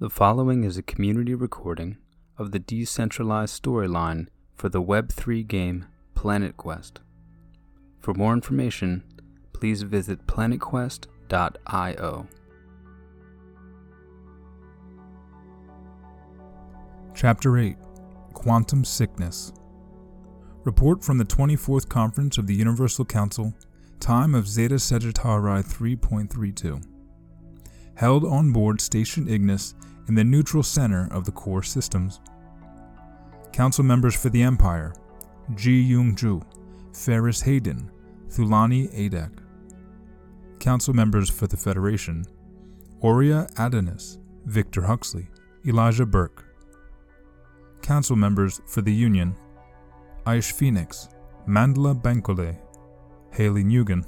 The following is a community recording of the decentralized storyline for the Web3 game PlanetQuest. For more information, please visit planetquest.io. Chapter 8, Quantum Sickness. Report from the 24th Conference of the Universal Council, time of Zeta Sagittarii 3.32. Held on board Station Ignis in the neutral center of the core systems. Council members for the Empire: Ji-Yung Ju, Ferris Hayden, Thulani Adek. Council members for the Federation: Aurea Adonis, Victor Huxley, Elijah Burke. Council members for the Union: Aish Phoenix, Mandela Bankole, Haley Nugan.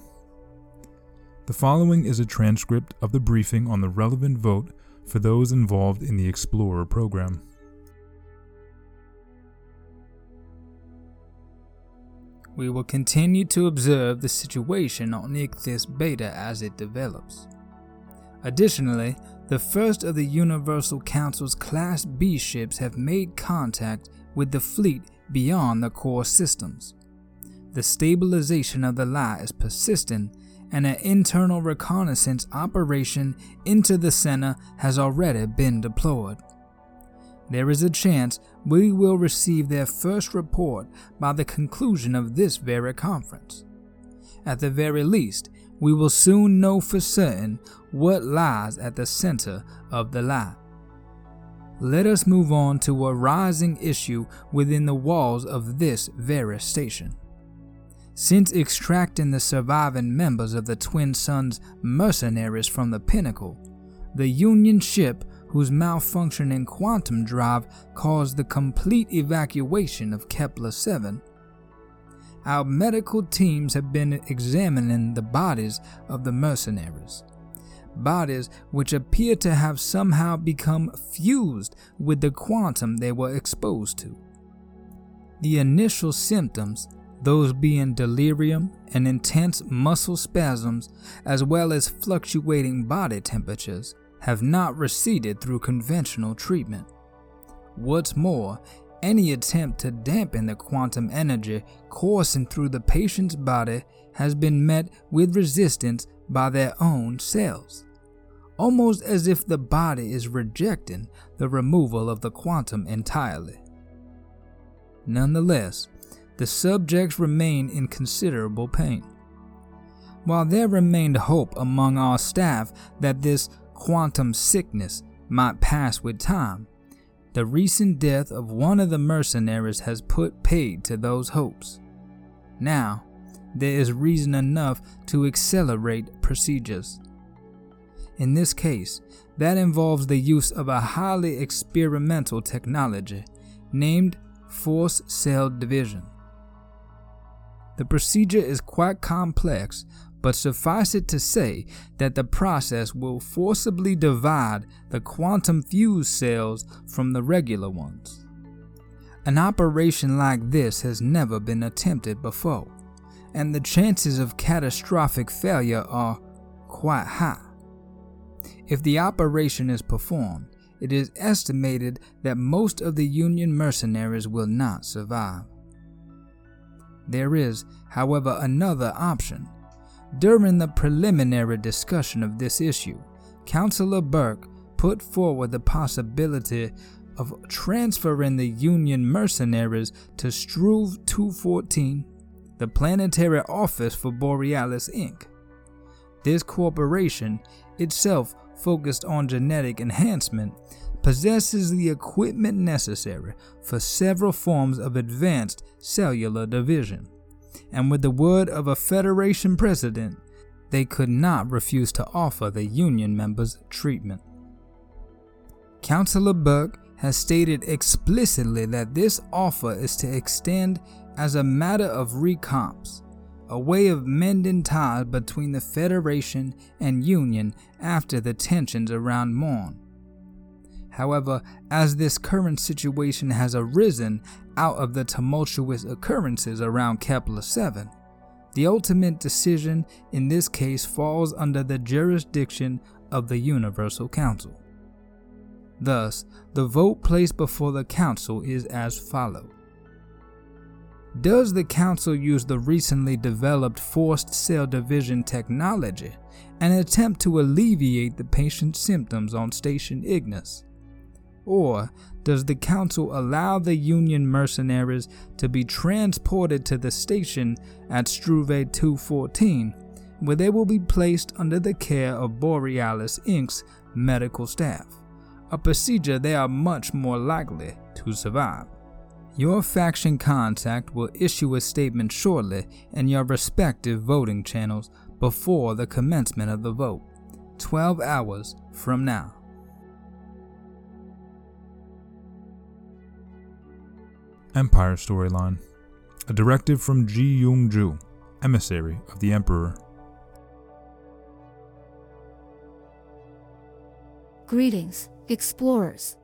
The following is a transcript of the briefing on the relevant vote for those involved in the Explorer program. We will continue to observe the situation on Ichthus Beta as it develops. Additionally, the first of the Universal Council's Class B ships have made contact with the fleet beyond the core systems. The stabilization of the lie is persistent, and an internal reconnaissance operation into the center has already been deployed. There is a chance we will receive their first report by the conclusion of this very conference. At the very least, we will soon know for certain what lies at the center of the lie. Let us move on to a rising issue within the walls of this very station. Since extracting the surviving members of the Twin Suns mercenaries from the Pinnacle, the Union ship whose malfunctioning quantum drive caused the complete evacuation of Kepler-7, our medical teams have been examining the bodies of the mercenaries, bodies which appear to have somehow become fused with the quantum they were exposed to. The initial symptoms, those being delirium and intense muscle spasms, as well as fluctuating body temperatures, have not receded through conventional treatment. What's more, any attempt to dampen the quantum energy coursing through the patient's body has been met with resistance by their own cells, almost as if the body is rejecting the removal of the quantum entirely. Nonetheless, the subjects remain in considerable pain. While there remained hope among our staff that this quantum sickness might pass with time, the recent death of one of the mercenaries has put paid to those hopes. Now, there is reason enough to accelerate procedures. In this case, that involves the use of a highly experimental technology named Force Cell Division. The procedure is quite complex, but suffice it to say that the process will forcibly divide the quantum fused cells from the regular ones. An operation like this has never been attempted before, and the chances of catastrophic failure are quite high. If the operation is performed, it is estimated that most of the Union mercenaries will not survive. There is, however, another option. During the preliminary discussion of this issue, Councillor Burke put forward the possibility of transferring the Union mercenaries to Struve 214, the planetary office for Borealis Inc. This corporation, itself focused on genetic enhancement, possesses the equipment necessary for several forms of advanced cellular division, and with the word of a Federation president, they could not refuse to offer the Union members treatment. Councillor Burke has stated explicitly that this offer is to extend as a matter of recomps, a way of mending ties between the Federation and Union after the tensions around Morn. However, as this current situation has arisen out of the tumultuous occurrences around Kepler-7, the ultimate decision in this case falls under the jurisdiction of the Universal Council. Thus, the vote placed before the Council is as follows. Does the Council use the recently developed Forced Cell Division technology and attempt to alleviate the patient's symptoms on Station Ignis? Or does the Council allow the Union mercenaries to be transported to the station at Struve 214, where they will be placed under the care of Borealis Inc.'s medical staff, a procedure they are much more likely to survive? Your faction contact will issue a statement shortly in your respective voting channels before the commencement of the vote, 12 hours from now. Empire Storyline. A directive from Ji-Yung Ju, emissary of the Emperor. Greetings, explorers.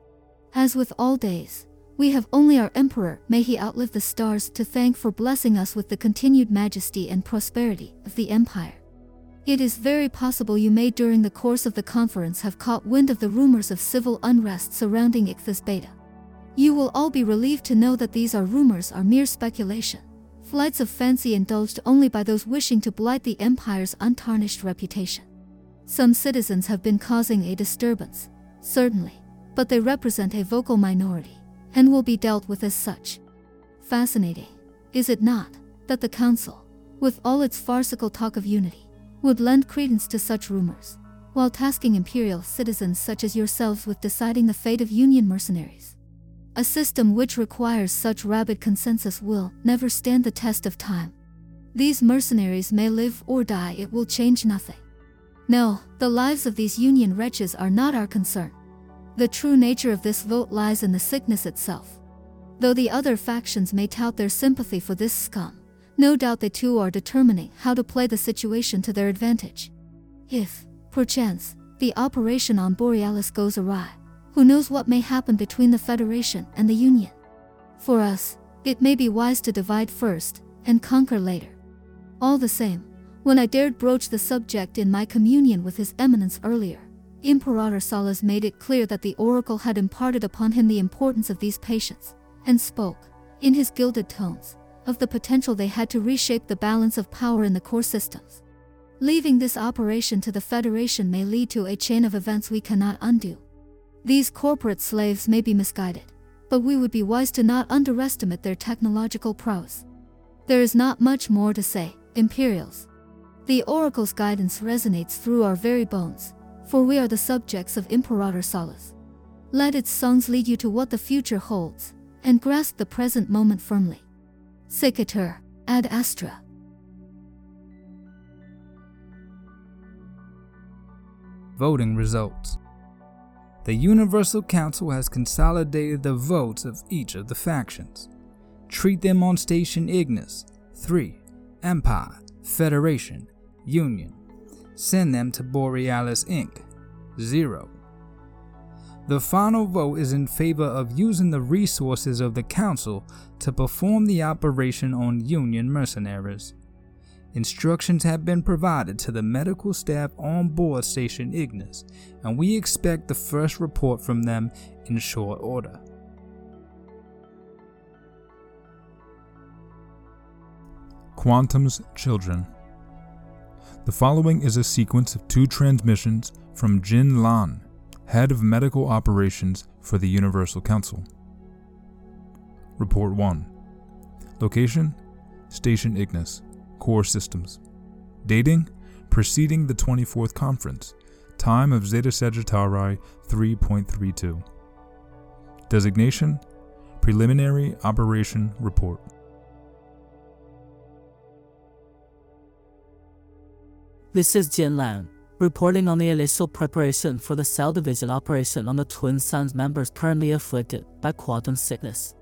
As with all days, we have only our Emperor, may he outlive the stars, to thank for blessing us with the continued majesty and prosperity of the Empire. It is very possible you may during the course of the conference have caught wind of the rumors of civil unrest surrounding Ichthus Beta. You will all be relieved to know that these rumors are mere speculation, flights of fancy indulged only by those wishing to blight the Empire's untarnished reputation. Some citizens have been causing a disturbance, certainly, but they represent a vocal minority and will be dealt with as such. Fascinating, is it not, that the Council, with all its farcical talk of unity, would lend credence to such rumors, while tasking Imperial citizens such as yourselves with deciding the fate of Union mercenaries? A system which requires such rabid consensus will never stand the test of time. These mercenaries may live or die, it will change nothing. No, the lives of these Union wretches are not our concern. The true nature of this vote lies in the sickness itself. Though the other factions may tout their sympathy for this scum, no doubt they too are determining how to play the situation to their advantage. If, perchance, the operation on Borealis goes awry, who knows what may happen between the Federation and the Union? For us, it may be wise to divide first and conquer later. All the same, when I dared broach the subject in my communion with His Eminence earlier, Imperator Salas made it clear that the Oracle had imparted upon him the importance of these patients, and spoke, in his gilded tones, of the potential they had to reshape the balance of power in the core systems. Leaving this operation to the Federation may lead to a chain of events we cannot undo. These corporate slaves may be misguided, but we would be wise to not underestimate their technological prowess. There is not much more to say, Imperials. The Oracle's guidance resonates through our very bones, for we are the subjects of Imperator Solus. Let its songs lead you to what the future holds, and grasp the present moment firmly. Secatur, ad astra. Voting results. The Universal Council has consolidated the votes of each of the factions. Treat them on Station Ignis, 3, Empire, Federation, Union. Send them to Borealis Inc., 0. The final vote is in favor of using the resources of the Council to perform the operation on Union mercenaries. Instructions have been provided to the medical staff on board Station Ignis, and we expect the first report from them in short order. Quantum's Children. The following is a sequence of two transmissions from Jin Lan, Head of Medical Operations for the Universal Council. Report 1. Location: Station Ignis, Core Systems. Dating: preceding the 24th Conference. Time of Zeta Sagittarii 3.32. Designation: Preliminary Operation Report. This is Jin Lan, reporting on the initial preparation for the Cell Division operation on the Twin Suns members currently afflicted by Quantum Sickness.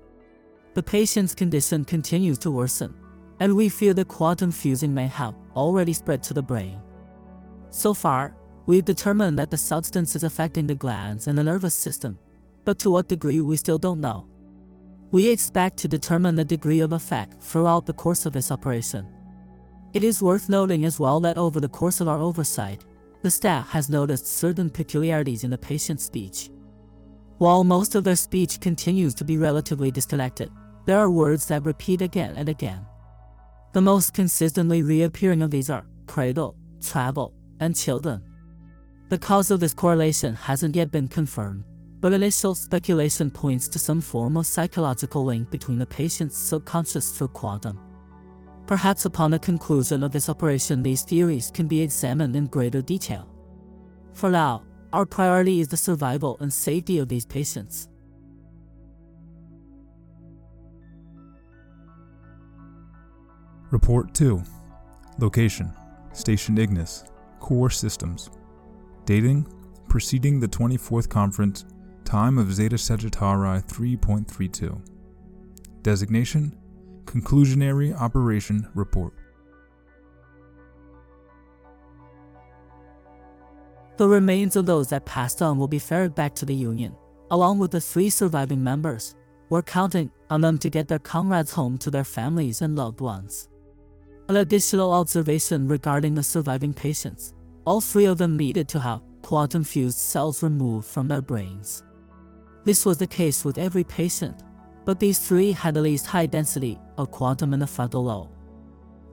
The patient's condition continues to worsen, and we fear the quantum fusing may have already spread to the brain. So far, we've determined that the substance is affecting the glands and the nervous system, but to what degree we still don't know. We expect to determine the degree of effect throughout the course of this operation. It is worth noting as well that over the course of our oversight, the staff has noticed certain peculiarities in the patient's speech. While most of their speech continues to be relatively disconnected, there are words that repeat again and again. The most consistently reappearing of these are cradle, travel, and children. The cause of this correlation hasn't yet been confirmed, but initial speculation points to some form of psychological link between the patient's subconscious through quantum. Perhaps upon the conclusion of this operation, these theories can be examined in greater detail. For now, our priority is the survival and safety of these patients. Report 2. Location: Station Ignis. Core systems. Dating: preceding the 24th conference. Time of Zeta Sagittarii 3.32. Designation: Conclusionary Operation Report. The remains of those that passed on will be ferried back to the Union, along with the 3 surviving members. We're counting on them to get their comrades home to their families and loved ones. An additional observation regarding the surviving patients: all 3 of them needed to have quantum-fused cells removed from their brains. This was the case with every patient, but these 3 had the least high density of quantum in the frontal lobe.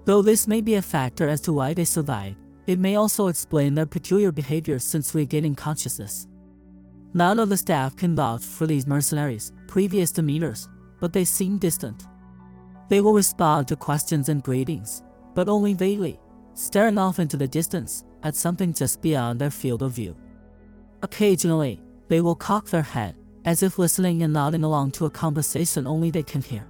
Though this may be a factor as to why they survived, it may also explain their peculiar behavior since regaining consciousness. None of the staff can vouch for these mercenaries' previous demeanors, but they seem distant. They will respond to questions and greetings, but only vaguely, staring off into the distance at something just beyond their field of view. Occasionally, they will cock their head, as if listening and nodding along to a conversation only they can hear.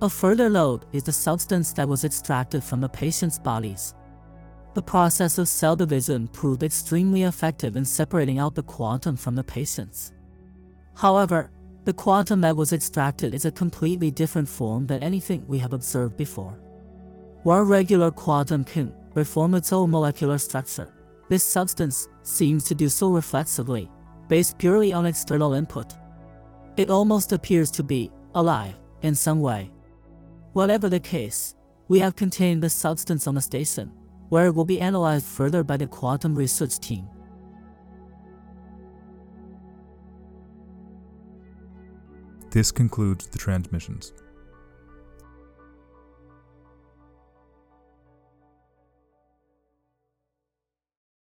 A further load is the substance that was extracted from the patient's bodies. The process of cell division proved extremely effective in separating out the quantum from the patients. However, the quantum that was extracted is a completely different form than anything we have observed before. While regular quantum can reform its own molecular structure, this substance seems to do so reflexively, based purely on external input. It almost appears to be alive in some way. Whatever the case, we have contained the substance on the station, where it will be analyzed further by the quantum research team. This concludes the transmissions.